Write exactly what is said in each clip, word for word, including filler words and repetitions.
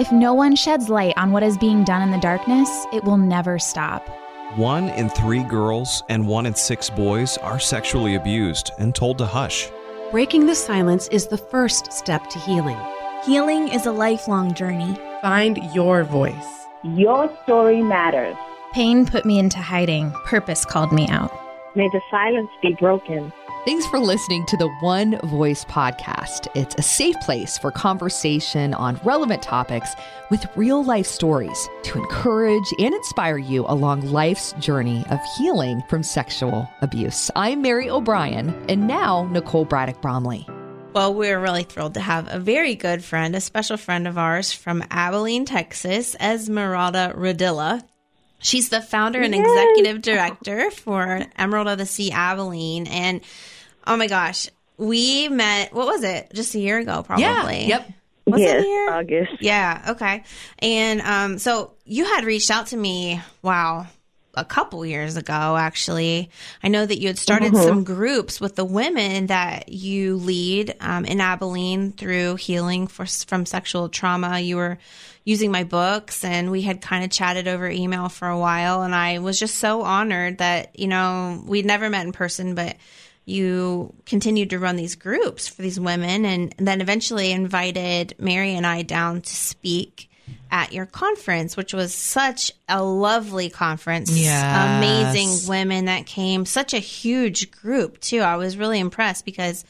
If no one sheds light on what is being done in the darkness, it will never stop. One in three girls and one in six boys are sexually abused and told to hush. Breaking the silence is the first step to healing. Healing is a lifelong journey. Find your voice. Your story matters. Pain put me into hiding. Purpose called me out. May the silence be broken. Thanks for listening to the One Voice podcast. It's a safe place for conversation on relevant topics with real life stories to encourage and inspire you along life's journey of healing from sexual abuse. I'm Mary O'Brien, and now Nicole Braddock Bromley. Well, we're really thrilled to have a very good friend, a special friend of ours from Abilene, Texas, Esmeralda Rodilla. She's the founder and executive director for Emerald of the Sea, Abilene. And, oh, my gosh, we met, what was it, just a year ago, probably? Yeah, yep. Was yes, it a year? August. Yeah, okay. And um, so you had reached out to me, wow, a couple years ago, actually. I know that you had started mm-hmm. some groups with the women that you lead um, in Abilene through healing for, from sexual trauma. You were using my books, and we had kind of chatted over email for a while, and I was just so honored that, you know, we'd never met in person, but you continued to run these groups for these women, and then eventually invited Mary and I down to speak at your conference, which was such a lovely conference. Yes. Amazing women that came, such a huge group, too. I was really impressed because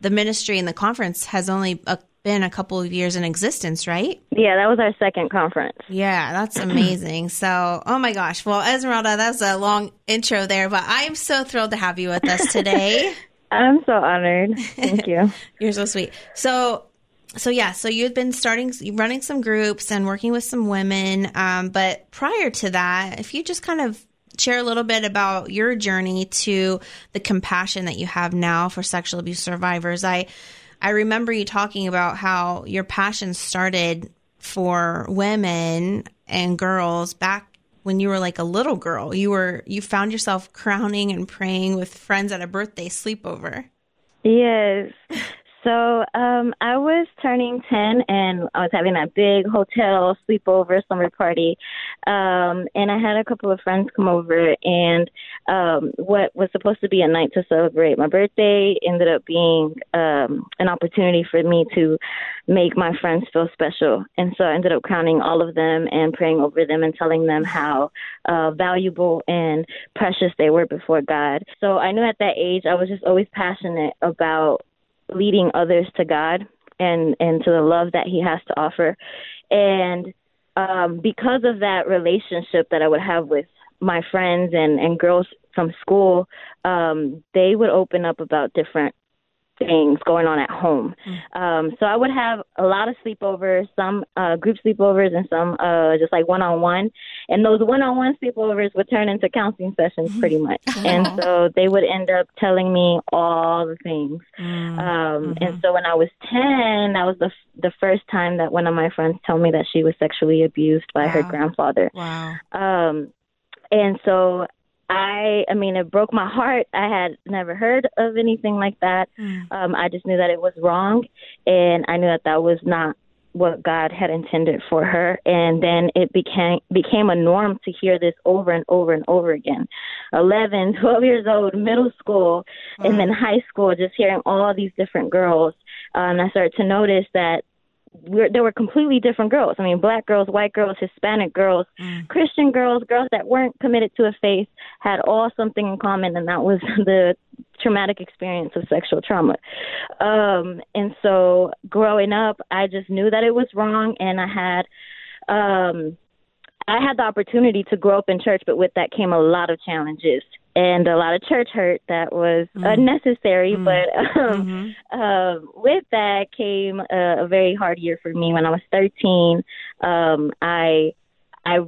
the ministry and the conference has only a been a couple of years in existence, right? Yeah, that was our second conference. Yeah, that's amazing. So, oh my gosh. Well, Esmeralda, that's a long intro there, but I'm so thrilled to have you with us today. I'm so honored. Thank you. You're so sweet. So, so yeah, so you've been starting, running some groups and working with some women. Um, but prior to that, if you just kind of share a little bit about your journey to the compassion that you have now for sexual abuse survivors. I I remember you talking about how your passion started for women and girls back when you were like a little girl. You were you found yourself crowning and praying with friends at a birthday sleepover. Yes. So um, I was turning ten, and I was having a big hotel sleepover summer party, um, and I had a couple of friends come over, and um, what was supposed to be a night to celebrate my birthday ended up being um, an opportunity for me to make my friends feel special. And so I ended up counting all of them and praying over them and telling them how uh, valuable and precious they were before God. So I knew at that age I was just always passionate about leading others to God and, and to the love that he has to offer. And um, because of that relationship that I would have with my friends and, and girls from school, um, they would open up about different things going on at home. Um, so I would have a lot of sleepovers, some uh, group sleepovers and some uh, just like one-on-one. And those one-on-one sleepovers would turn into counseling sessions pretty much. Oh. And so they would end up telling me all the things. Oh. Um, mm-hmm. And so when I was ten, that was the, the first time that one of my friends told me that she was sexually abused by wow. her grandfather. Wow. Um, and so I, I mean, it broke my heart. I had never heard of anything like that. Mm. Um, I just knew that it was wrong, and I knew that that was not what God had intended for her. And then it became became a norm to hear this over and over and over again. eleven, twelve years old, middle school, wow. and then high school, just hearing all these different girls. Um, and I started to notice that We're, there were completely different girls. I mean, black girls, white girls, Hispanic girls, mm. Christian girls, girls that weren't committed to a faith had all something in common, and that was the traumatic experience of sexual trauma. Um, and so growing up, I just knew that it was wrong, and I had um, I had the opportunity to grow up in church, but with that came a lot of challenges and a lot of church hurt that was mm-hmm. unnecessary. Mm-hmm. But um, mm-hmm. uh, with that came a, a very hard year for me. When I was thirteen, um, I I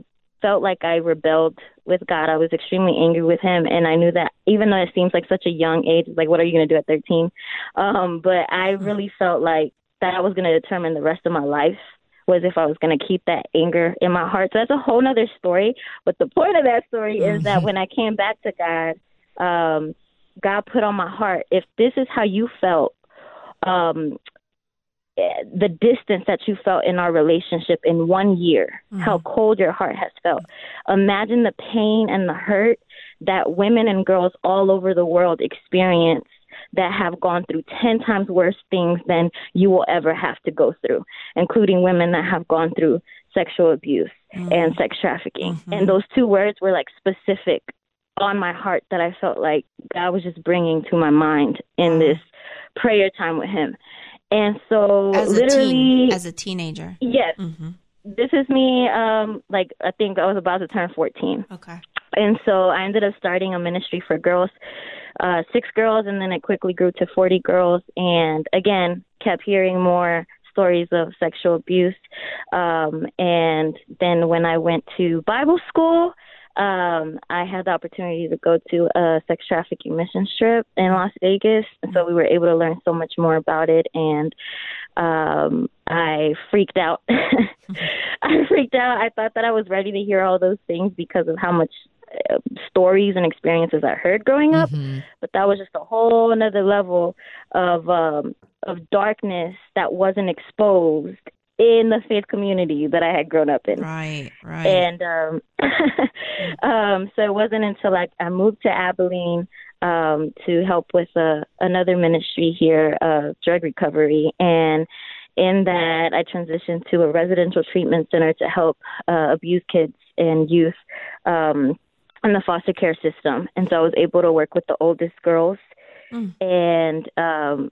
felt like I rebelled with God. I was extremely angry with him. And I knew that even though it seems like such a young age, like, what are you going to do at thirteen? Um, but I really mm-hmm. felt like that was going to determine the rest of my life, was if I was going to keep that anger in my heart. So that's a whole nother story. But the point of that story is that when I came back to God, um, God put on my heart, if this is how you felt, um, the distance that you felt in our relationship in one year, mm-hmm. how cold your heart has felt. Imagine the pain and the hurt that women and girls all over the world experience that have gone through ten times worse things than you will ever have to go through, including women that have gone through sexual abuse mm-hmm. and sex trafficking. Mm-hmm. And those two words were like specific on my heart that I felt like God was just bringing to my mind in this prayer time with him. And so as literally... A teen, as a teenager. Yes. Mm-hmm. This is me, um, like, I think I was about to turn fourteen. Okay. And so I ended up starting a ministry for girls, uh, six girls, and then it quickly grew to forty girls. And again, kept hearing more stories of sexual abuse. Um, and then when I went to Bible school... Um, I had the opportunity to go to a sex trafficking mission trip in Las Vegas, and so we were able to learn so much more about it, and um, I freaked out. I freaked out. I thought that I was ready to hear all those things because of how much uh, stories and experiences I heard growing up, mm-hmm. but that was just a whole another level of um, of darkness that wasn't exposed in the faith community that I had grown up in. Right, right. And um, um, so it wasn't until I, I moved to Abilene um, to help with uh, another ministry here of drug recovery. And in that, I transitioned to a residential treatment center to help uh, abused kids and youth um, in the foster care system. And so I was able to work with the oldest girls. Mm. And um,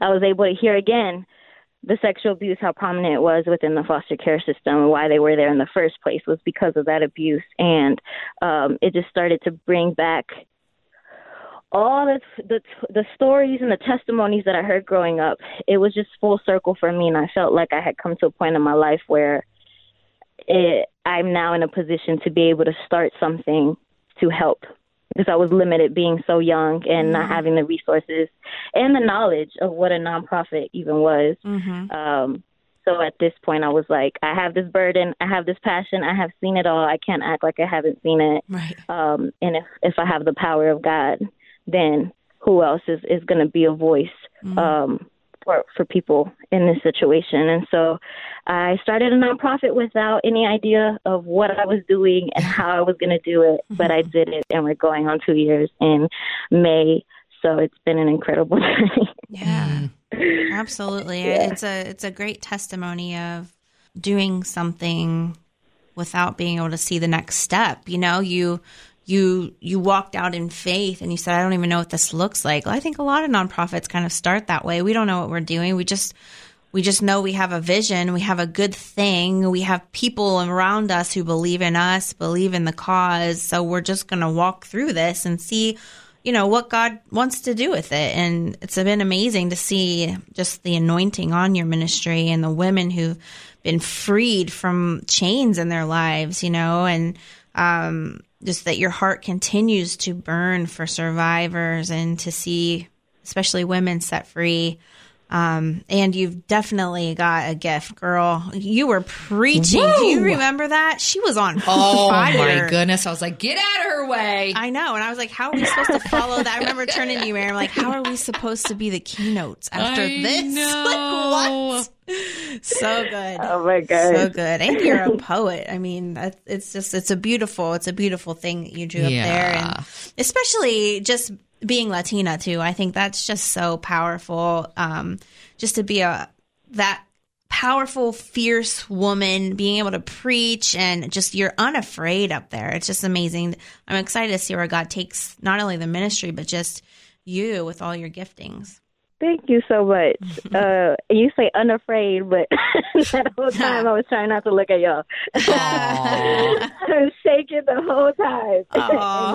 I was able to hear again the sexual abuse, how prominent it was within the foster care system, and why they were there in the first place was because of that abuse. And um, it just started to bring back all the, the the stories and the testimonies that I heard growing up. It was just full circle for me, and I felt like I had come to a point in my life where it, I'm now in a position to be able to start something to help, because I was limited being so young and mm-hmm. not having the resources and the knowledge of what a nonprofit even was. Mm-hmm. Um, so at this point, I was like, I have this burden. I have this passion. I have seen it all. I can't act like I haven't seen it. Right. Um, and if, if I have the power of God, then who else is, is going to be a voice mm-hmm. um, for, for people in this situation? And so I started a nonprofit without any idea of what I was doing and how I was going to do it, but I did it, and we're going on two years in May, so it's been an incredible journey. Yeah, absolutely. Yeah. It's a it's a great testimony of doing something without being able to see the next step. You know, you you you walked out in faith, and you said, "I don't even know what this looks like." Well, I think a lot of nonprofits kind of start that way. We don't know what we're doing. We just We just know we have a vision, we have a good thing, we have people around us who believe in us, believe in the cause. So we're just going to walk through this and see, you know, what God wants to do with it. And it's been amazing to see just the anointing on your ministry and the women who've been freed from chains in their lives, you know, and um, just that your heart continues to burn for survivors and to see especially women set free. Um, and you've definitely got a gift, girl. You were preaching. Woo! Do you remember that? She was on oh fire. Oh, my goodness. I was like, get out of her way. I know. And I was like, how are we supposed to follow that? I remember turning to you, Mary. I'm like, how are we supposed to be the keynotes after I this? Know. Like, what? So good. Oh, my God. So good. And you're a poet. I mean, it's just, it's a beautiful, it's a beautiful thing that you do yeah. up there. And especially just being Latina too, I think that's just so powerful. Um, just to be a that powerful, fierce woman, being able to preach, and just you're unafraid up there. It's just amazing. I'm excited to see where God takes not only the ministry but just you with all your giftings. Thank you so much. Uh, you say unafraid, but that whole time I was trying not to look at y'all. I was shaking the whole time.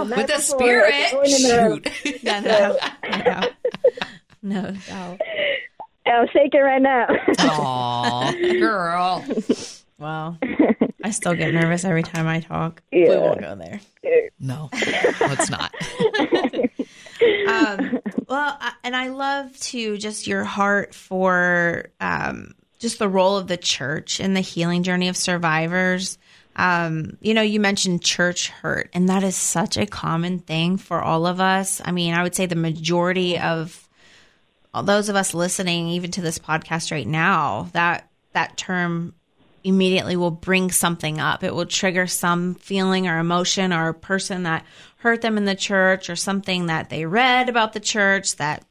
The With the before, spirit. The Shoot. No, no, no. No, no. I'm shaking right now. Aw, girl. Wow. I still get nervous every time I talk. Yeah. We won't go there. No, let's not. um, well, I, and I love, too, just your heart for um, just the role of the church in the healing journey of survivors. Um, you know, you mentioned church hurt, and that is such a common thing for all of us. I mean, I would say the majority of all those of us listening, even to this podcast right now, that that term immediately will bring something up. It will trigger some feeling or emotion or a person that hurt them in the church or something that they read about the church that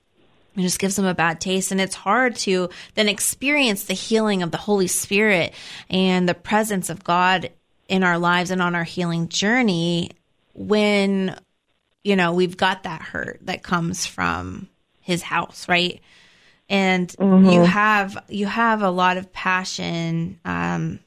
it just gives them a bad taste. And it's hard to then experience the healing of the Holy Spirit and the presence of God in our lives and on our healing journey when, you know, we've got that hurt that comes from His house, right? And mm-hmm. you have you have a lot of passion um,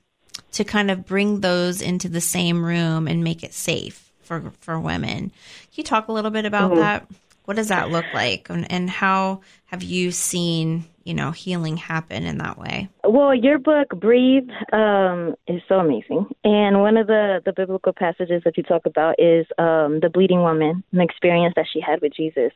to kind of bring those into the same room and make it safe for, for women. Can you talk a little bit about mm-hmm. that? What does that look like, and, and how have you seen, you know, healing happen in that way? Well, your book, Breathe, um, is so amazing. And one of the, the biblical passages that you talk about is um, the bleeding woman, an experience that she had with Jesus,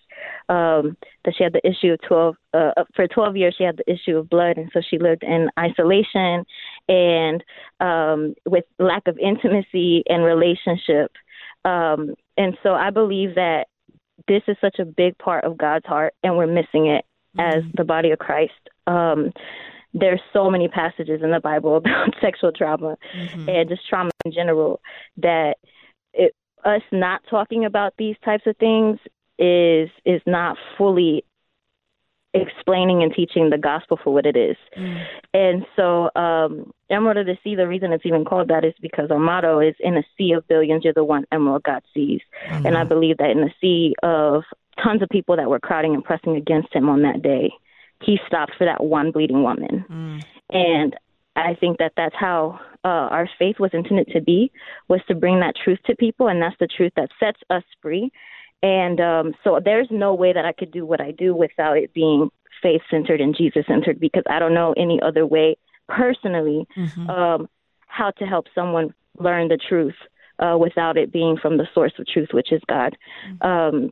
um, that she had the issue of twelve, uh, for twelve years, she had the issue of blood. And so she lived in isolation and um, with lack of intimacy and relationship. Um, and so I believe that this is such a big part of God's heart, and we're missing it as the body of Christ. Um, there's so many passages in the Bible about sexual trauma mm-hmm. and just trauma in general that it, us not talking about these types of things is is not fully explaining and teaching the gospel for what it is. Mm. And so um, Emerald of the Sea, the reason it's even called that is because our motto is, in a sea of billions, you're the one emerald God sees. Mm-hmm. And I believe that in the sea of tons of people that were crowding and pressing against him on that day, he stopped for that one bleeding woman. Mm. And I think that that's how uh, our faith was intended to be, was to bring that truth to people. And that's the truth that sets us free. And um, so there's no way that I could do what I do without it being faith-centered and Jesus-centered, because I don't know any other way personally mm-hmm. um, how to help someone learn the truth uh, without it being from the source of truth, which is God. Mm-hmm. Um,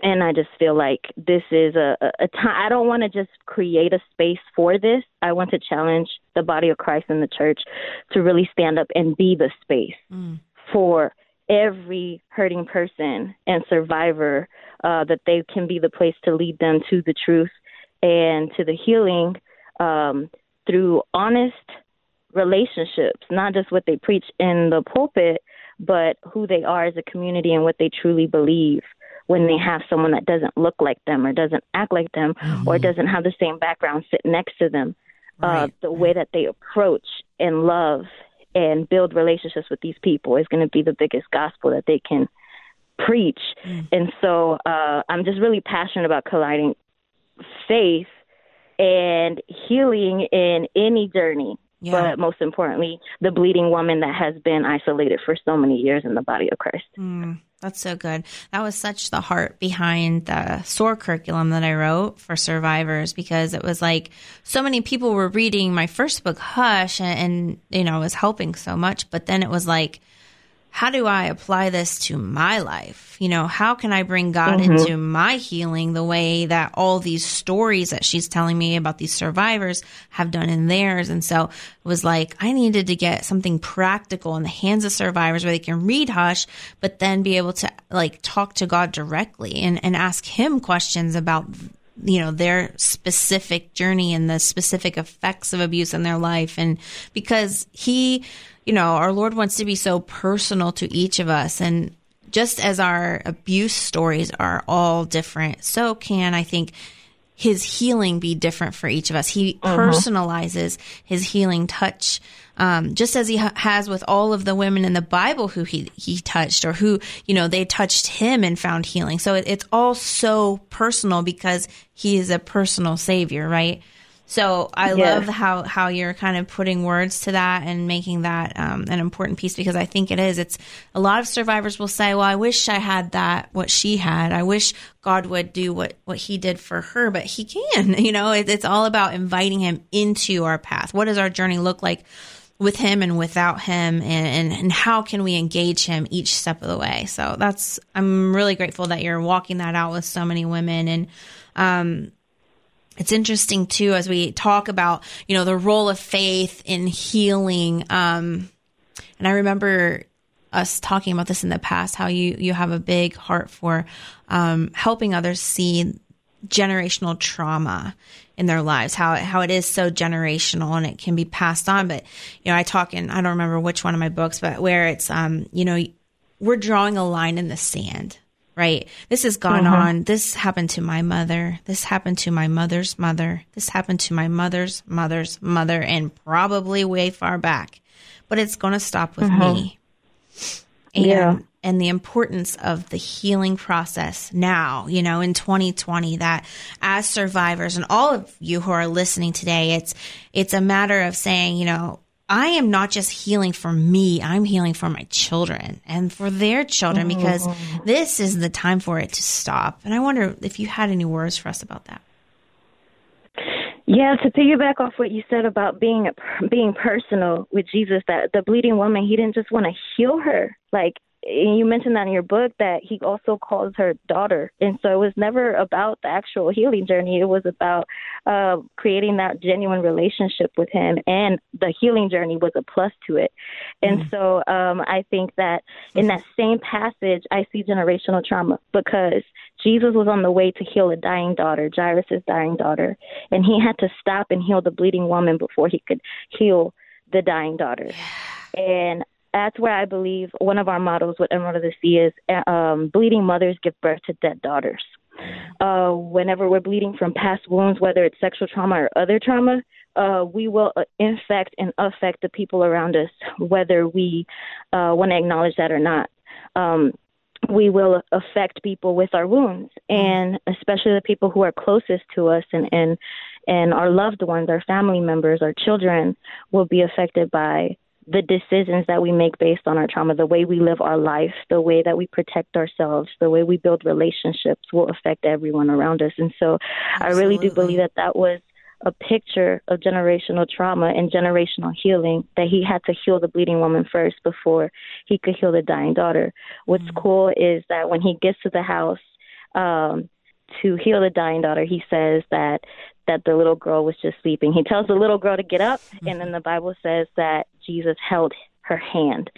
and I just feel like this is a, a time. I don't want to just create a space for this. I want to challenge the body of Christ and the church to really stand up and be the space mm. for every hurting person and survivor, uh, that they can be the place to lead them to the truth and to the healing um, through honest relationships, not just what they preach in the pulpit, but who they are as a community and what they truly believe when they have someone that doesn't look like them or doesn't act like them mm-hmm. or doesn't have the same background sit next to them. Right. Uh, the way that they approach and love and build relationships with these people is going to be the biggest gospel that they can preach. Mm. And so uh, I'm just really passionate about colliding faith and healing in any journey. Yeah. But most importantly, the bleeding woman that has been isolated for so many years in the body of Christ. Mm, that's so good. That was such the heart behind the SOAR curriculum that I wrote for survivors, because it was like so many people were reading my first book, Hush, and, and you know, it was helping so much. But then it was like, how do I apply this to my life? You know, how can I bring God mm-hmm. into my healing the way that all these stories that she's telling me about these survivors have done in theirs? And so it was like, I needed to get something practical in the hands of survivors where they can read Hush, but then be able to like talk to God directly and, and ask him questions about, you know, their specific journey and the specific effects of abuse in their life. And because he, you know, our Lord wants to be so personal to each of us. And just as our abuse stories are all different, so can, I think, his healing be different for each of us. He uh-huh. personalizes his healing touch, um, just as he ha- has with all of the women in the Bible who he, he touched or who, you know, they touched him and found healing. So it, it's all so personal because he is a personal savior, right? So I yeah. love how, how you're kind of putting words to that and making that um, an important piece, because I think it is. It's a lot of survivors will say, well, I wish I had that, what she had. I wish God would do what, what he did for her, but he can. You know, it, it's all about inviting him into our path. What does our journey look like with him and without him, and, and, and how can we engage him each step of the way? So that's, I'm really grateful that you're walking that out with so many women. And, um, it's interesting, too, as we talk about, you know, the role of faith in healing. Um, and I remember us talking about this in the past, how you, you have a big heart for um, helping others see generational trauma in their lives, how, how it is so generational and it can be passed on. But, you know, I talk in, I don't remember which one of my books, but where it's, um, you know, we're drawing a line in the sand, right? This has gone uh-huh. on. This happened to my mother. This happened to my mother's mother. This happened to my mother's mother's mother, and probably way far back, but it's going to stop with uh-huh. me. And, yeah. and the importance of the healing process now, you know, in twenty twenty, that as survivors and all of you who are listening today, it's, it's a matter of saying, you know, I am not just healing for me, I'm healing for my children and for their children, because this is the time for it to stop. And I wonder if you had any words for us about that. Yeah, to piggyback off what you said about being being personal with Jesus, that the bleeding woman, he didn't just want to heal her. Like, and you mentioned that in your book, that he also calls her daughter. And so it was never about the actual healing journey. It was about uh, creating that genuine relationship with him. And the healing journey was a plus to it. And mm-hmm. so um, I think that in that same passage, I see generational trauma, because Jesus was on the way to heal a dying daughter, Jairus' dying daughter. And he had to stop and heal the bleeding woman before he could heal the dying daughter. And that's where I believe one of our models with Emerald of the Sea is um, bleeding mothers give birth to dead daughters. Uh, whenever we're bleeding from past wounds, whether it's sexual trauma or other trauma, uh, we will infect and affect the people around us, whether we uh, want to acknowledge that or not. Um, we will affect people with our wounds, and especially the people who are closest to us, and, and, and our loved ones, our family members, our children will be affected by the decisions that we make based on our trauma. The way we live our life, the way that we protect ourselves, the way we build relationships will affect everyone around us. And so Absolutely. I really do believe that that was a picture of generational trauma and generational healing, that he had to heal the bleeding woman first before he could heal the dying daughter. What's mm-hmm. cool is that when he gets to the house um, to heal the dying daughter, he says that that the little girl was just sleeping. He tells the little girl to get up, and then the Bible says that Jesus held her hand.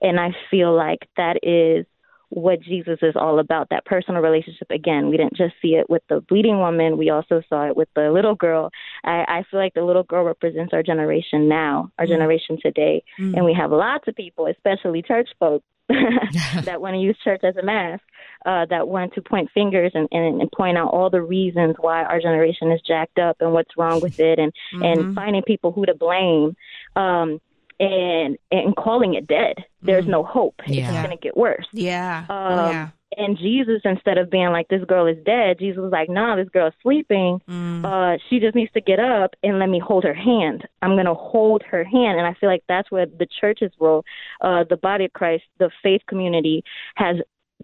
And I feel like that is what Jesus is all about, that personal relationship. Again, we didn't just see it with the bleeding woman. We also saw it with the little girl. I, I feel like the little girl represents our generation now, our mm. generation today. Mm. And we have lots of people, especially church folks, that want to use church as a mask, uh, that want to point fingers and, and, and point out all the reasons why our generation is jacked up and what's wrong with it, and, mm-hmm. and finding people who to blame. Um, And and calling it dead. There's no hope. Yeah. It's going to get worse. Yeah. Um, yeah. And Jesus, instead of being like, this girl is dead, Jesus was like, no, nah, this girl's sleeping. Mm. Uh, she just needs to get up and let me hold her hand. I'm going to hold her hand. And I feel like that's where the church's role, uh, the body of Christ, the faith community has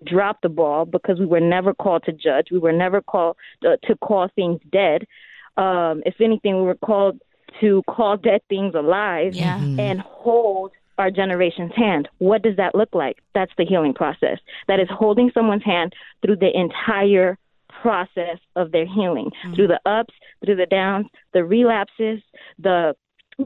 dropped the ball, because we were never called to judge. We were never called uh, to call things dead. Um, if anything, we were called to call dead things alive yeah. and hold our generation's hand. What does that look like? That's the healing process. That is holding someone's hand through the entire process of their healing, mm-hmm. through the ups, through the downs, the relapses, the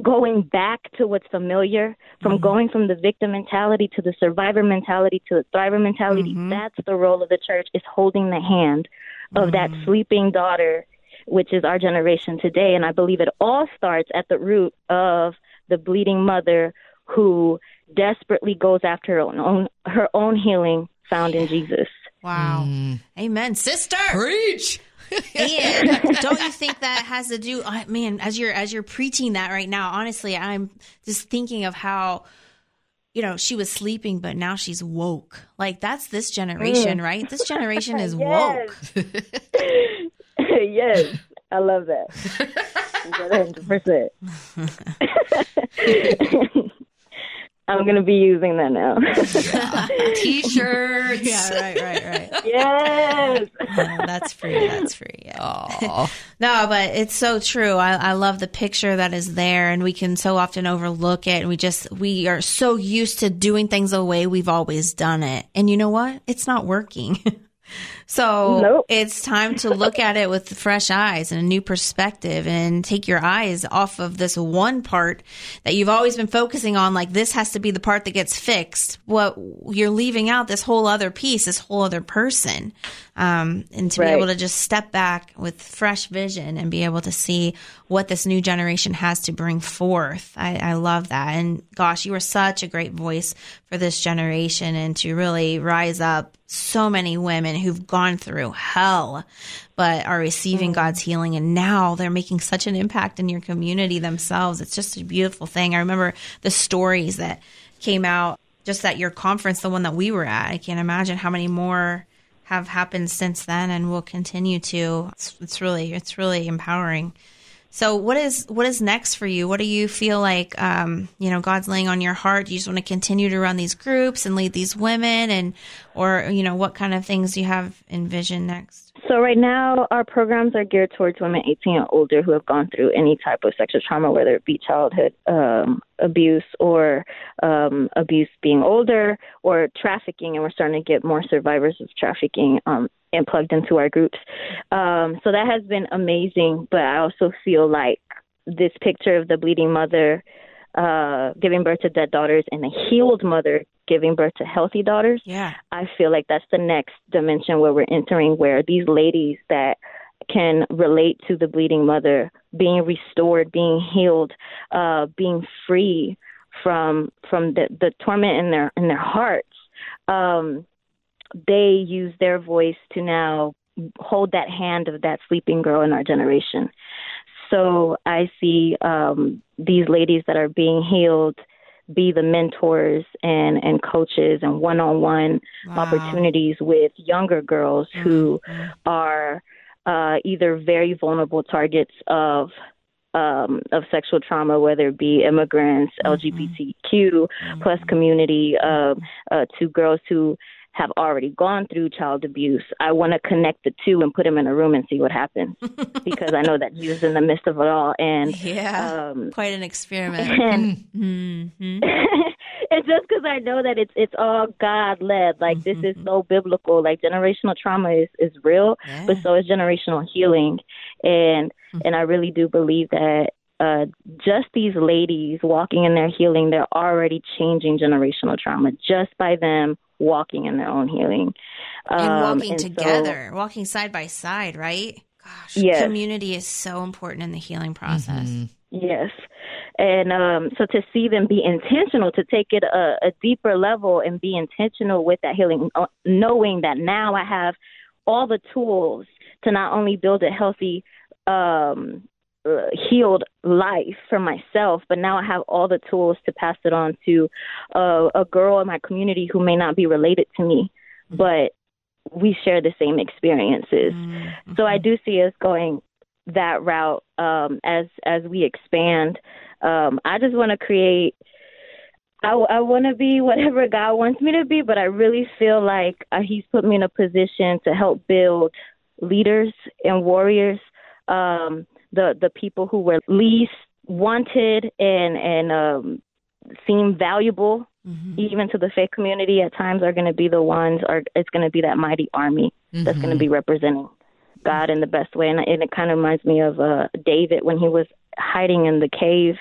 going back to what's familiar, from mm-hmm. going from the victim mentality to the survivor mentality to the thriver mentality. Mm-hmm. That's the role of the church, is holding the hand of mm-hmm. that sleeping daughter, which is our generation today. And I believe it all starts at the root of the bleeding mother who desperately goes after her own, own her own healing found in Jesus. Wow. Mm. Amen, sister. Preach. And don't you think that has to do, oh, man, as you're, as you're preaching that right now, honestly, I'm just thinking of how, you know, she was sleeping, but now she's woke. Like, that's this generation, mm. right? This generation is woke. Yes, I love that. one hundred percent. I'm going to be using that now. T-shirts. Yeah, right, right, right. Yes. Oh, that's free. That's free. Yeah. No, but it's so true. I, I love the picture that is there, and we can so often overlook it. And we just, we are so used to doing things the way we've always done it. And you know what? It's not working. So nope. It's time to look at it with fresh eyes and a new perspective and take your eyes off of this one part that you've always been focusing on. Like, this has to be the part that gets fixed. What you're leaving out, this whole other piece, this whole other person. Um, and to right. be able to just step back with fresh vision and be able to see what this new generation has to bring forth. I, I love that. And gosh, you are such a great voice for this generation and to really rise up so many women who've gone through hell, but are receiving mm-hmm. God's healing. And now they're making such an impact in your community themselves. It's just a beautiful thing. I remember the stories that came out just at your conference, the one that we were at. I can't imagine how many more have happened since then and will continue to. It's, it's really, it's really empowering. So what is, what is next for you? What do you feel like, um, you know, God's laying on your heart? Do you just want to continue to run these groups and lead these women, and, or, you know, what kind of things do you have envisioned next? So right now our programs are geared towards women eighteen and older who have gone through any type of sexual trauma, whether it be childhood um, abuse or um, abuse being older or trafficking. And we're starting to get more survivors of trafficking um and plugged into our groups. Um, so that has been amazing. But I also feel like this picture of the bleeding mother uh, giving birth to dead daughters and a healed mother giving birth to healthy daughters. Yeah, I feel like that's the next dimension where we're entering, where these ladies that can relate to the bleeding mother being restored, being healed, uh, being free from from the, the torment in their in their hearts. Um, they use their voice to now hold that hand of that sleeping girl in our generation. So I see um, these ladies that are being healed be the mentors and, and coaches and one-on-one wow. opportunities with younger girls who are uh, either very vulnerable targets of Um, of sexual trauma, whether it be immigrants, L G B T Q plus community, uh, uh, to girls who have already gone through child abuse. I want to connect the two and put them in a room and see what happens, because I know that he was in the midst of it all. And yeah, um, quite an experiment. And, mm-hmm. and just because I know that it's it's all God led, like mm-hmm. this is so biblical. Like, generational trauma is is real, yeah. but so is generational healing. And and I really do believe that uh, just these ladies walking in their healing, they're already changing generational trauma just by them walking in their own healing. Um, and walking and together, so, walking side by side, right? Gosh, yes. Community is so important in the healing process. Mm-hmm. Yes. And um, so to see them be intentional, to take it a, a deeper level and be intentional with that healing, knowing that now I have all the tools to not only build a healthy, um, uh, healed life for myself, but now I have all the tools to pass it on to uh, a girl in my community who may not be related to me, mm-hmm. but we share the same experiences. Mm-hmm. So I do see us going that route um, as as we expand. Um, I just want to create. I, I want to be whatever God wants me to be, but I really feel like uh, He's put me in a position to help build leaders and warriors, um, the the people who were least wanted and and um, seem valuable, mm-hmm. even to the faith community at times, are going to be the ones, or it's going to be that mighty army mm-hmm. that's going to be representing God in the best way. And, and it kind of reminds me of uh, David when he was hiding in the cave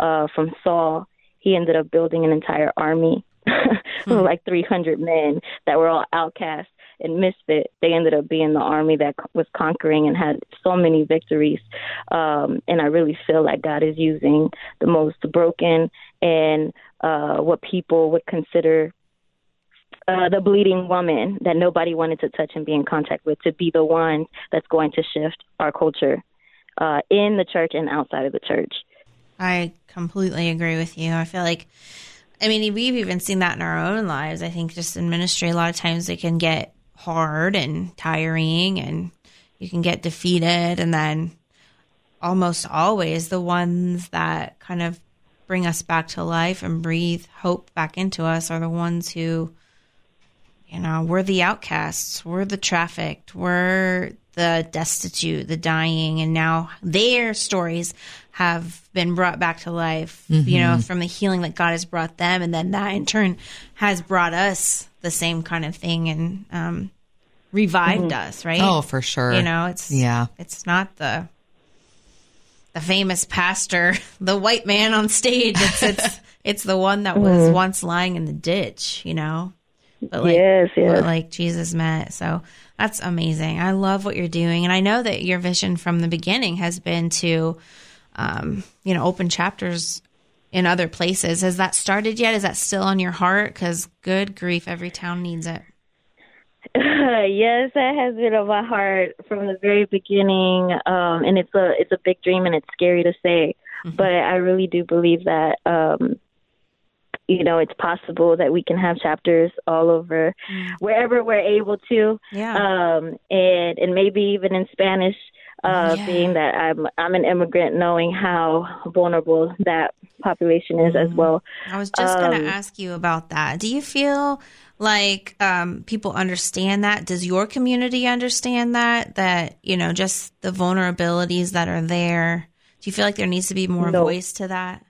uh, from Saul. He ended up building an entire army, mm-hmm. like three hundred men that were all outcasts and misfit. They ended up being the army that was conquering and had so many victories. Um, and I really feel like God is using the most broken and uh, what people would consider uh, the bleeding woman that nobody wanted to touch and be in contact with, to be the one that's going to shift our culture uh, in the church and outside of the church. I completely agree with you. I feel like, I mean, we've even seen that in our own lives. I think just in ministry, a lot of times it can get hard and tiring and you can get defeated. And then almost always the ones that kind of bring us back to life and breathe hope back into us are the ones who, you know, we're the outcasts, we're the trafficked, we're the destitute, the dying, and now their stories have been brought back to life, mm-hmm. you know, from the healing that God has brought them. And then that in turn has brought us the same kind of thing. And um, revived mm-hmm. us, right? Oh, for sure. You know, it's yeah. it's not the the famous pastor, the white man on stage. It's it's it's the one that was mm-hmm. once lying in the ditch, you know? But like, yes, yes. But like Jesus met. So that's amazing. I love what you're doing. And I know that your vision from the beginning has been to, um, you know, open chapters in other places. Has that started yet? Is that still on your heart? Because good grief, every town needs it. Uh, yes, that has been on my heart from the very beginning. Um, and it's a, it's a big dream and it's scary to say, mm-hmm. but I really do believe that, um, you know, it's possible that we can have chapters all over, wherever we're able to, yeah. um, and and maybe even in Spanish. Uh, yeah. Being that I'm I'm an immigrant, knowing how vulnerable that population is mm-hmm. as well. I was just um, going to ask you about that. Do you feel like um, people understand that? Does your community understand that? That you know, just the vulnerabilities that are there. Do you feel like there needs to be more no. voice to that?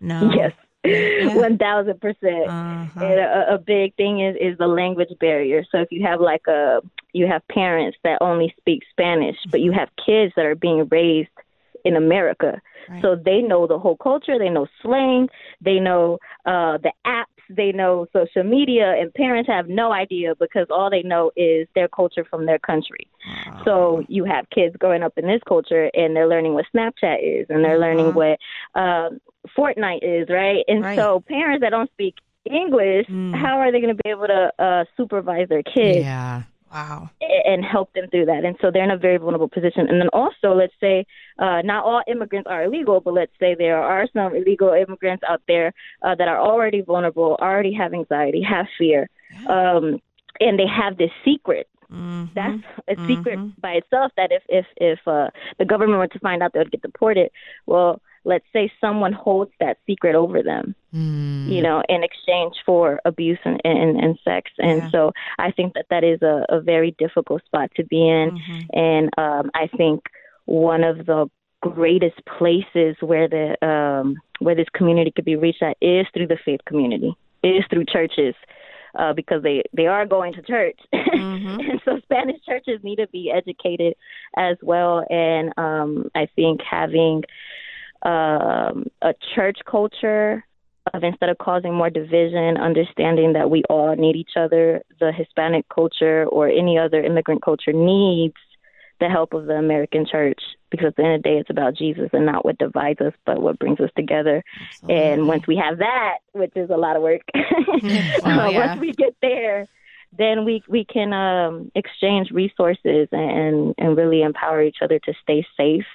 No. Yes. Yeah. One thousand percent. Uh-huh. And a, a big thing is, is the language barrier. So if you have like a you have parents that only speak Spanish, but you have kids that are being raised in America, right. So they know the whole culture. They know slang. They know uh, the apps. They know social media. And parents have no idea because all they know is their culture from their country. Wow. So you have kids growing up in this culture, and they're learning what Snapchat is, and they're learning wow. what. Um, Fortnite is, right? And right. so parents that don't speak English, mm. how are they going to be able to uh, supervise their kids? Yeah, wow. And help them through that. And so they're in a very vulnerable position. And then also, let's say, uh, not all immigrants are illegal, but let's say there are some illegal immigrants out there uh, that are already vulnerable, already have anxiety, have fear, um, and they have this secret. Mm-hmm. That's a secret mm-hmm. by itself that if, if, if uh, the government were to find out, they would get deported. Well, let's say someone holds that secret over them, mm. you know, in exchange for abuse and, and, and sex. And yeah. so I think that that is a, a very difficult spot to be in. Mm-hmm. And um, I think one of the greatest places where the um, where this community could be reached at is through the faith community, is through churches, uh, because they, they are going to church. Mm-hmm. And so Spanish churches need to be educated as well. And um, I think having... Um, a church culture of instead of causing more division, understanding that we all need each other, the Hispanic culture or any other immigrant culture needs the help of the American church, because at the end of the day, it's about Jesus and not what divides us, but what brings us together. Absolutely. And once we have that, which is a lot of work, well, uh, yeah. once we get there, then we we can um, exchange resources and, and really empower each other to stay safe.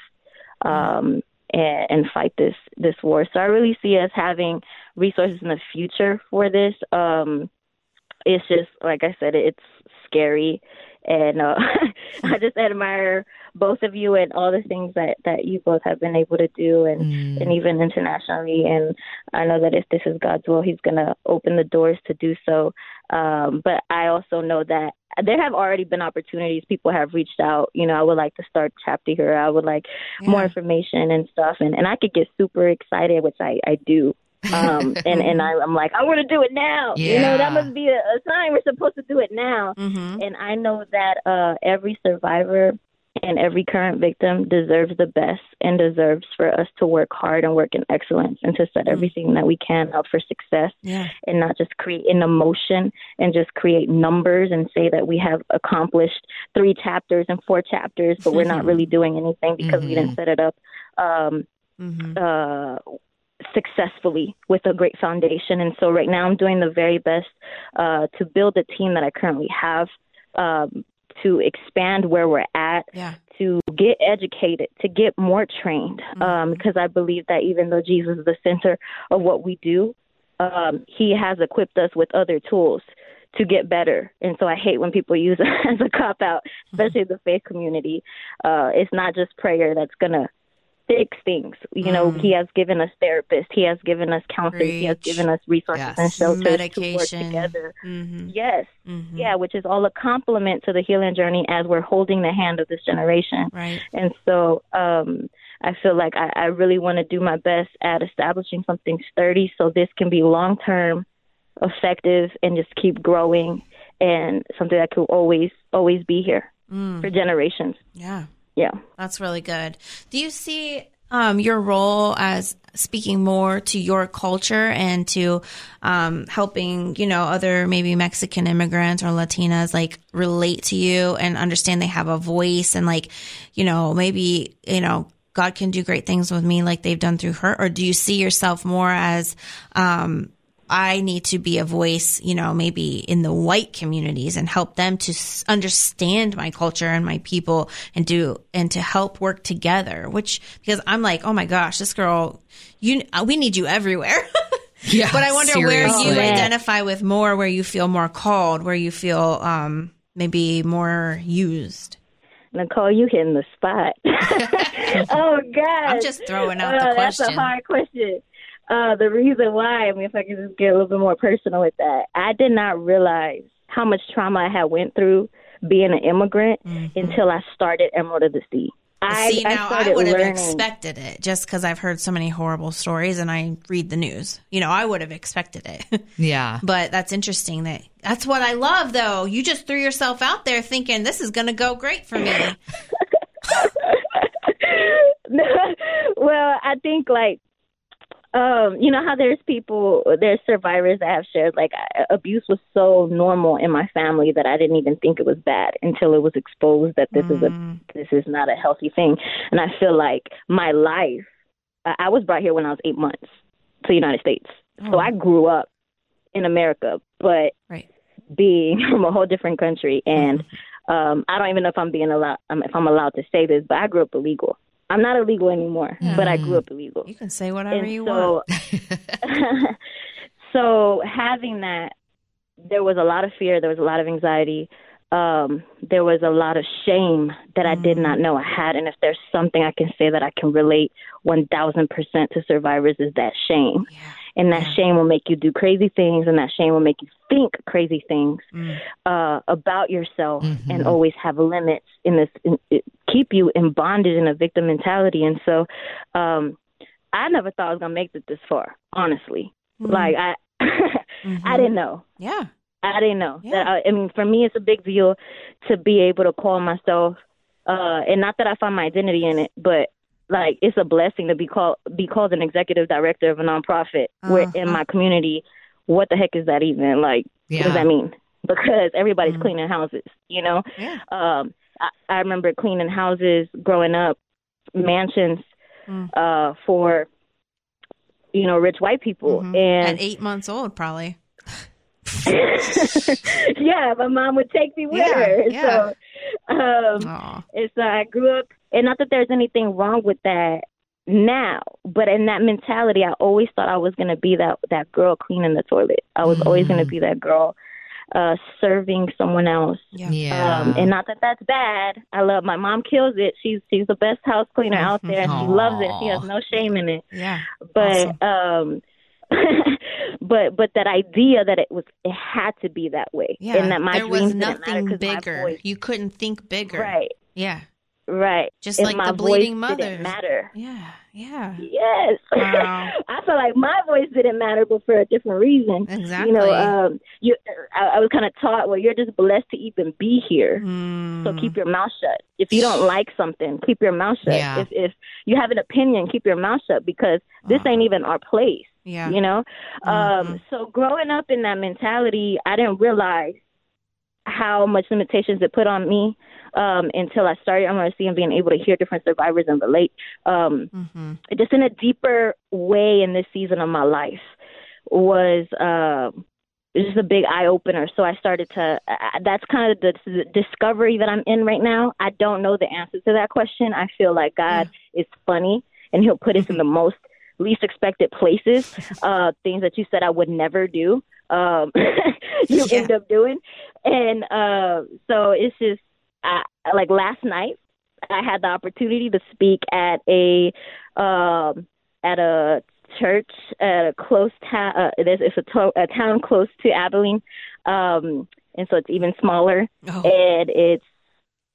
Um, And, and fight this, this war. So I really see us having resources in the future for this. Um, it's just, like I said, it's scary. And uh, I just admire both of you and all the things that, that you both have been able to do, and, mm. and even internationally. And I know that if this is God's will, he's going to open the doors to do so. Um, but I also know that there have already been opportunities. People have reached out, you know, I would like to start chapter here. I would like yeah. more information and stuff. And, and I could get super excited, which I, I do. um, and, and I, I'm like, I want to do it now. Yeah. You know, that must be a, a sign we're supposed to do it now. Mm-hmm. And I know that uh, every survivor and every current victim deserves the best and deserves for us to work hard and work in excellence and to set mm-hmm. everything that we can up for success yeah. and not just create an emotion and just create numbers and say that we have accomplished three chapters and four chapters, but we're not really doing anything because mm-hmm. we didn't set it up. Um, mm-hmm. uh, successfully with a great foundation. And so right now I'm doing the very best uh, to build a team that I currently have, um, to expand where we're at, yeah. to get educated, to get more trained, mm-hmm. um, because I believe that even though Jesus is the center of what we do, um, he has equipped us with other tools to get better. And so I hate when people use it as a cop-out, especially mm-hmm. the faith community. Uh, it's not just prayer that's going to fix things. You know, mm. he has given us therapists. He has given us counselors. Preach. He has given us resources yes. and shelters Medication. to work together. Mm-hmm. Yes. Mm-hmm. Yeah, which is all a compliment to the healing journey as we're holding the hand of this generation. Right. And so um, I feel like I, I really want to do my best at establishing something sturdy so this can be long-term, effective, and just keep growing and something that could always, always be here mm. for generations. Yeah. Yeah. That's really good. Do you see um, your role as speaking more to your culture and to um, helping, you know, other maybe Mexican immigrants or Latinas like relate to you and understand they have a voice and like, you know, maybe, you know, God can do great things with me like they've done through her? Or do you see yourself more as um, I need to be a voice, you know, maybe in the white communities and help them to s- understand my culture and my people and do and to help work together? Which because I'm like, oh, my gosh, this girl, you we need you everywhere. Yeah, but I wonder seriously. where you yeah. identify with more, where you feel more called, where you feel um, maybe more used. Nicole, you hitting the spot. Oh, God. I'm just throwing out uh, the question. That's a hard question. Uh, the reason why, I mean, if I could just get a little bit more personal with that, I did not realize how much trauma I had went through being an immigrant mm-hmm. until I started Emerald of the Sea. I, See, now I, I would have expected it just because I've heard so many horrible stories and I read the news. You know, I would have expected it. Yeah. But that's interesting. That That's what I love, though. You just threw yourself out there thinking this is going to go great for me. Well, I think, like, um, you know how there's people, there's survivors that have shared, like, abuse was so normal in my family that I didn't even think it was bad until it was exposed that this mm. is a this is not a healthy thing. And I feel like my life, uh, I was brought here when I was eight months to the United States. Oh. So I grew up in America, but right. being from a whole different country. And um, I don't even know if I'm being allowed, if I'm allowed to say this, but I grew up illegal. I'm not illegal anymore, mm. but I grew up illegal. You can say whatever and you so, want. So having that, there was a lot of fear. There was a lot of anxiety. Um, there was a lot of shame that mm. I did not know I had. And if there's something I can say that I can relate one thousand percent to survivors is that shame. Yeah. And that yeah. shame will make you do crazy things, and that shame will make you think crazy things mm. uh, about yourself mm-hmm. and always have limits in this, in, it, keep you in bondage in a victim mentality. And so um, I never thought I was going to make it this far, honestly. Mm-hmm. Like, I mm-hmm. I didn't know. Yeah. I didn't know. Yeah. That I, I mean, for me, it's a big deal to be able to call myself, uh, and not that I find my identity in it, but like, it's a blessing to be called be called an executive director of a nonprofit uh-huh. where in my community. What the heck is that even? Like, yeah. what does that mean? Because everybody's mm-hmm. cleaning houses, you know? Yeah. Um, I, I remember cleaning houses growing up, mansions mm. uh, for, you know, rich white people. Mm-hmm. And at eight months old, probably. Yeah, my mom would take me with yeah, her. Yeah. So, um, and so I grew up, and not that there's anything wrong with that now, but in that mentality, I always thought I was going to be that, that girl cleaning the toilet. I was mm. always going to be that girl uh, serving someone else. Yeah. Yeah. Um, and not that that's bad. I love my mom kills it. She's she's the best house cleaner out there. And she loves it. She has no shame in it. Yeah. But awesome. um but but that idea that it was it had to be that way, yeah, and that my there dreams was nothing didn't bigger. Voice, you couldn't think bigger, right? Yeah, right. Just and like my the bleeding mother didn't matter. Yeah, yeah. Yes, wow. I feel like my voice didn't matter, but for a different reason. Exactly. You know, um, you I, I was kind of taught, well, you're just blessed to even be here, mm. so keep your mouth shut. If you don't like something, keep your mouth shut. Yeah. If if you have an opinion, keep your mouth shut because this wow. ain't even our place. Yeah. You know, um, mm-hmm. so growing up in that mentality, I didn't realize how much limitations it put on me um, until I started M R C and being able to hear different survivors and relate um, mm-hmm. just in a deeper way in this season of my life was uh, just a big eye opener. So I started to uh, that's kind of the, the discovery that I'm in right now. I don't know the answer to that question. I feel like God mm-hmm. is funny and he'll put us in the most least expected places, uh, things that you said I would never do, um, you yeah. end up doing. And uh, so it's just, I, like last night, I had the opportunity to speak at a um, at a church, at a close town, ta- uh, it's a, to- a town close to Abilene, um, and so it's even smaller, oh. and it's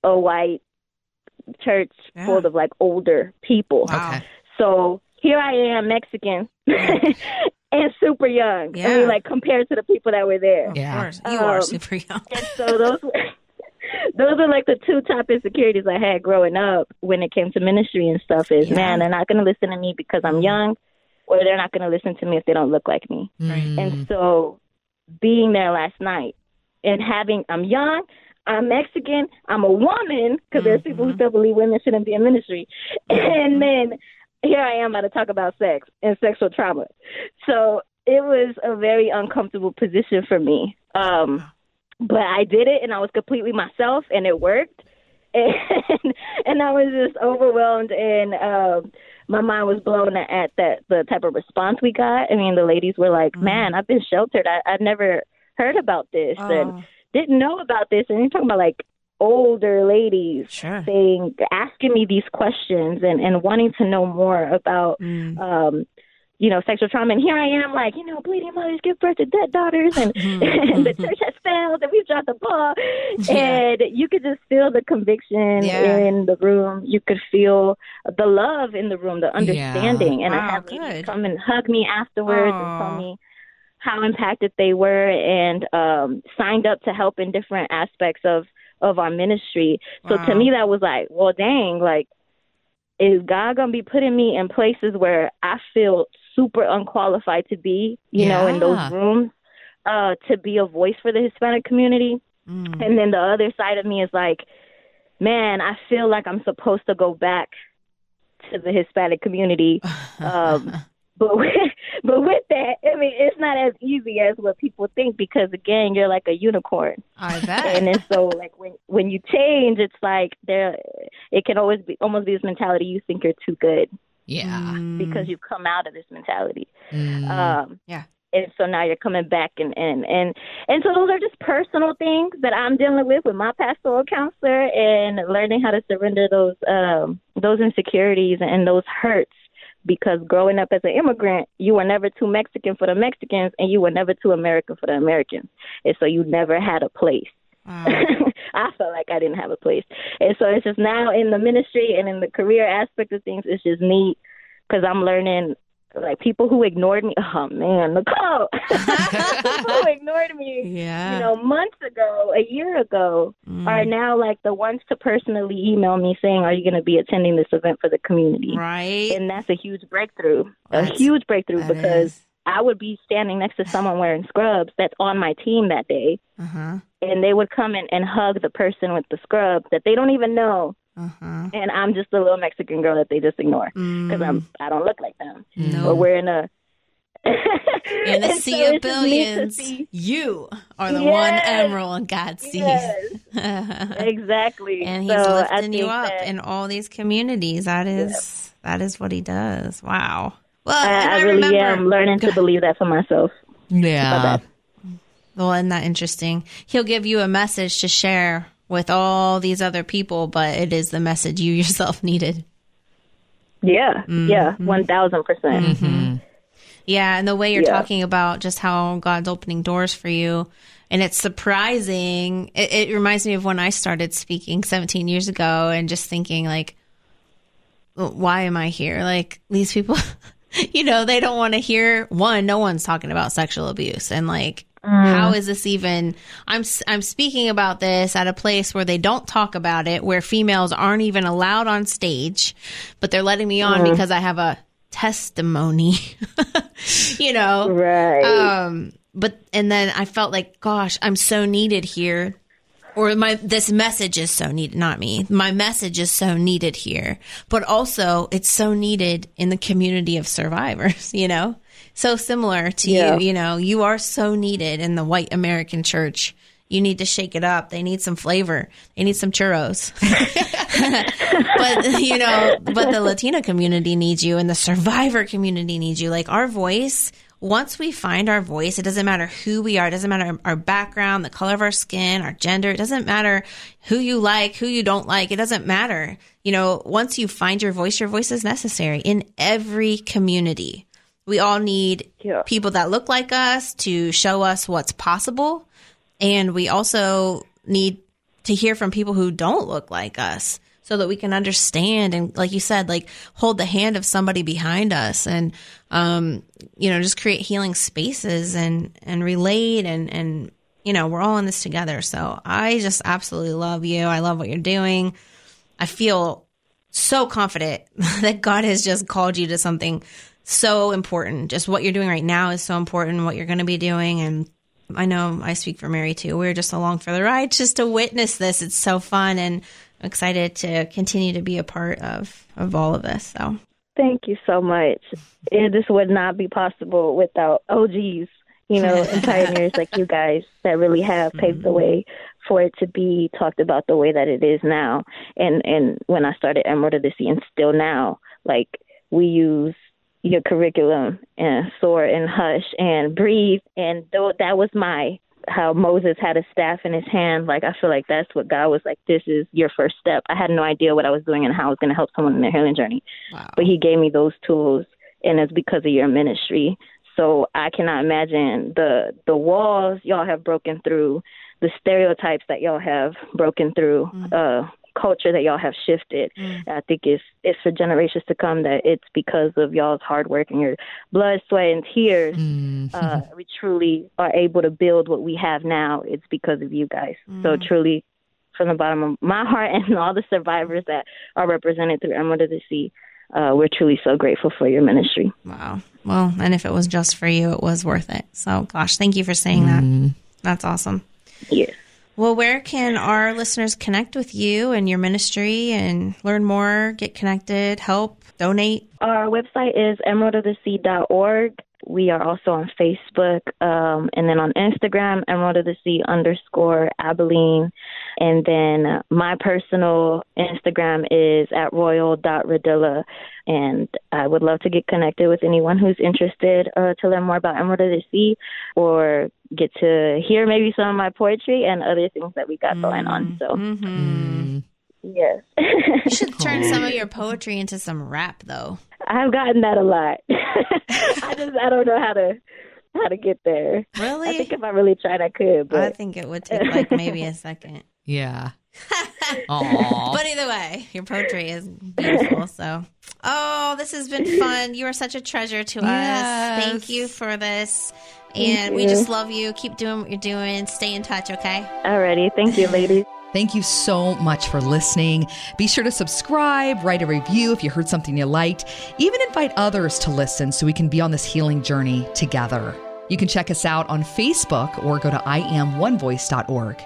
a white church yeah. full of like older people. Wow. So here I am, Mexican, and And super young. Yeah. I mean, like, compared to the people that were there. Yeah. Of course. You um, are super young. And so those were, those were, like, the two top insecurities I had growing up when it came to ministry and stuff is, yeah. man, they're not going to listen to me because I'm young, or they're not going to listen to me if they don't look like me. Mm. And so being there last night and having, I'm young, I'm Mexican, I'm a woman, because there's mm-hmm. people who still believe women shouldn't be in ministry. And then here I am about to talk about sex and sexual trauma. So it was a very uncomfortable position for me. Um, but I did it, and I was completely myself, and it worked. And and I was just overwhelmed, and um, my mind was blown at that the type of response we got. I mean, the ladies were like, mm-hmm. man, I've been sheltered. I, I've never heard about this. Oh. And didn't know about this. And you're talking about, like, older ladies sure. saying, asking me these questions and, and wanting to know more about, mm. um, you know, sexual trauma. And here I am, like, you know, bleeding mothers give birth to dead daughters, and, and the church has failed, and we've dropped the ball. Yeah. And you could just feel the conviction yeah. in the room. You could feel the love in the room, the understanding. Yeah. And wow, I had ladies come and hug me afterwards Aww. and tell me how impacted they were, and um, signed up to help in different aspects of, of our ministry. So wow. to me, that was like, well, dang, like, is God going to be putting me in places where I feel super unqualified to be, you yeah. know, in those rooms, uh, to be a voice for the Hispanic community? Mm. And then the other side of me is like, man, I feel like I'm supposed to go back to the Hispanic community. Um But with, but with that, I mean, it's not as easy as what people think, because, again, you're like a unicorn. I bet. And then so, like, when when you change, it's like there, it can always be almost be this mentality you think you're too good. Yeah. Because you come out of this mentality. Mm. Um, yeah. And so now you're coming back, and, and, and, and so those are just personal things that I'm dealing with with my pastoral counselor, and learning how to surrender those um, those insecurities and those hurts. Because growing up as an immigrant, you were never too Mexican for the Mexicans, and you were never too American for the Americans. And so you never had a place. Wow. I felt like I didn't have a place. And so it's just now in the ministry and in the career aspect of things, it's just neat, because I'm learning, like, people who ignored me. Oh, man, Nicole. People who ignored me, yeah. you know, months ago, a year ago, mm. are now, like, the ones to personally email me saying, are you going to be attending this event for the community? Right. And that's a huge breakthrough, that's, a huge breakthrough, because is. I would be standing next to someone wearing scrubs that's on my team that day. Uh-huh. And they would come in and hug the person with the scrub that they don't even know. Uh-huh. And I'm just a little Mexican girl that they just ignore, because mm. I'm I don't look like them. No. But we're in a in a sea so of billions. You are the yes. one Emerald God sees. Yes. Exactly. And he's so lifting you up that, in all these communities. That is yeah. that is what he does. Wow. Well, I, I, I really remember, am learning God. to believe that for myself. Yeah. Well, isn't that interesting? He'll give you a message to share with all these other people, but it is the message you yourself needed. Yeah, mm-hmm. yeah, one thousand percent. Mm-hmm. Yeah, and the way you're yeah. talking about just how God's opening doors for you, and it's surprising. It, it reminds me of when I started speaking seventeen years ago and just thinking, like, why am I here? Like, these people, you know, they don't want to hear, one, no one's talking about sexual abuse, and, like, how is this even, I'm I'm speaking about this at a place where they don't talk about it, where females aren't even allowed on stage, but they're letting me on mm. because I have a testimony, you know? Right. Um, but, and then I felt like, gosh, I'm so needed here. Or my, this message is so needed, not me. My message is so needed here, but also it's so needed in the community of survivors, you know? So similar to yeah. you, you know, you are so needed in the white American church. You need to shake it up. They need some flavor. They need some churros. But, you know, but the Latina community needs you, and the survivor community needs you. Like, our voice, once we find our voice, it doesn't matter who we are. It doesn't matter our background, the color of our skin, our gender. It doesn't matter who you like, who you don't like. It doesn't matter. You know, once you find your voice, your voice is necessary in every community. We all need yeah. people that look like us to show us what's possible. And we also need to hear from people who don't look like us so that we can understand and, like you said, like hold the hand of somebody behind us and, um, you know, just create healing spaces and, and relate and, and, you know, we're all in this together. So I just absolutely love you. I love what you're doing. I feel so confident that God has just called you to something so important. Just what you're doing right now is so important, what you're going to be doing. And I know I speak for Mary too. We're just along for the ride just to witness this. It's so fun, and I'm excited to continue to be a part of, of all of this. So thank you so much. It, this would not be possible without O Gs. You know, and pioneers like you guys that really have paved mm-hmm. the way for it to be talked about the way that it is now. And and when I started Emerald of the Sea, and still now, like we use your curriculum and SOAR and Hush and Breathe. And though that was my, how Moses had a staff in his hand, like I feel like that's what God was like, this is your first step. I had no idea what I was doing and how I was going to help someone in their healing journey. Wow. But he gave me those tools, and it's because of your ministry. So I cannot imagine the the walls y'all have broken through, the stereotypes that y'all have broken through, mm-hmm. uh, culture that y'all have shifted. Mm-hmm. I think it's it's for generations to come that it's because of y'all's hard work and your blood, sweat, and tears. Mm-hmm. Uh, we truly are able to build what we have now. It's because of you guys. Mm-hmm. So truly, from the bottom of my heart and all the survivors that are represented through Emerald of the Sea, Uh, we're truly so grateful for your ministry. Wow. Well, and if it was just for you, it was worth it. So, gosh, thank you for saying that. Mm. That's awesome. Yeah. Well, where can our listeners connect with you and your ministry and learn more, get connected, help, donate? Our website is emerald of the sea dot org. We are also on Facebook, um, and then on Instagram, Emerald of the Sea underscore Abilene. And then my personal Instagram is at royal dot rodilla. And I would love to get connected with anyone who's interested uh, to learn more about Emerald of the Sea or get to hear maybe some of my poetry and other things that we got mm-hmm. going on. So. Mm-hmm. Yes. You should turn some of your poetry into some rap, though. I've gotten that a lot. I just I don't know how to how to get there. Really? I think if I really tried, I could. But I think it would take like maybe a second. Yeah. But either way, your poetry is beautiful. So, oh, this has been fun. You are such a treasure to yes. us. Thank you for this. Thank and you. We just love you. Keep doing what you're doing. Stay in touch, okay? Alrighty. Thank you, ladies. Thank you so much for listening. Be sure to subscribe, write a review if you heard something you liked, even invite others to listen so we can be on this healing journey together. You can check us out on Facebook or go to i am one voice dot org.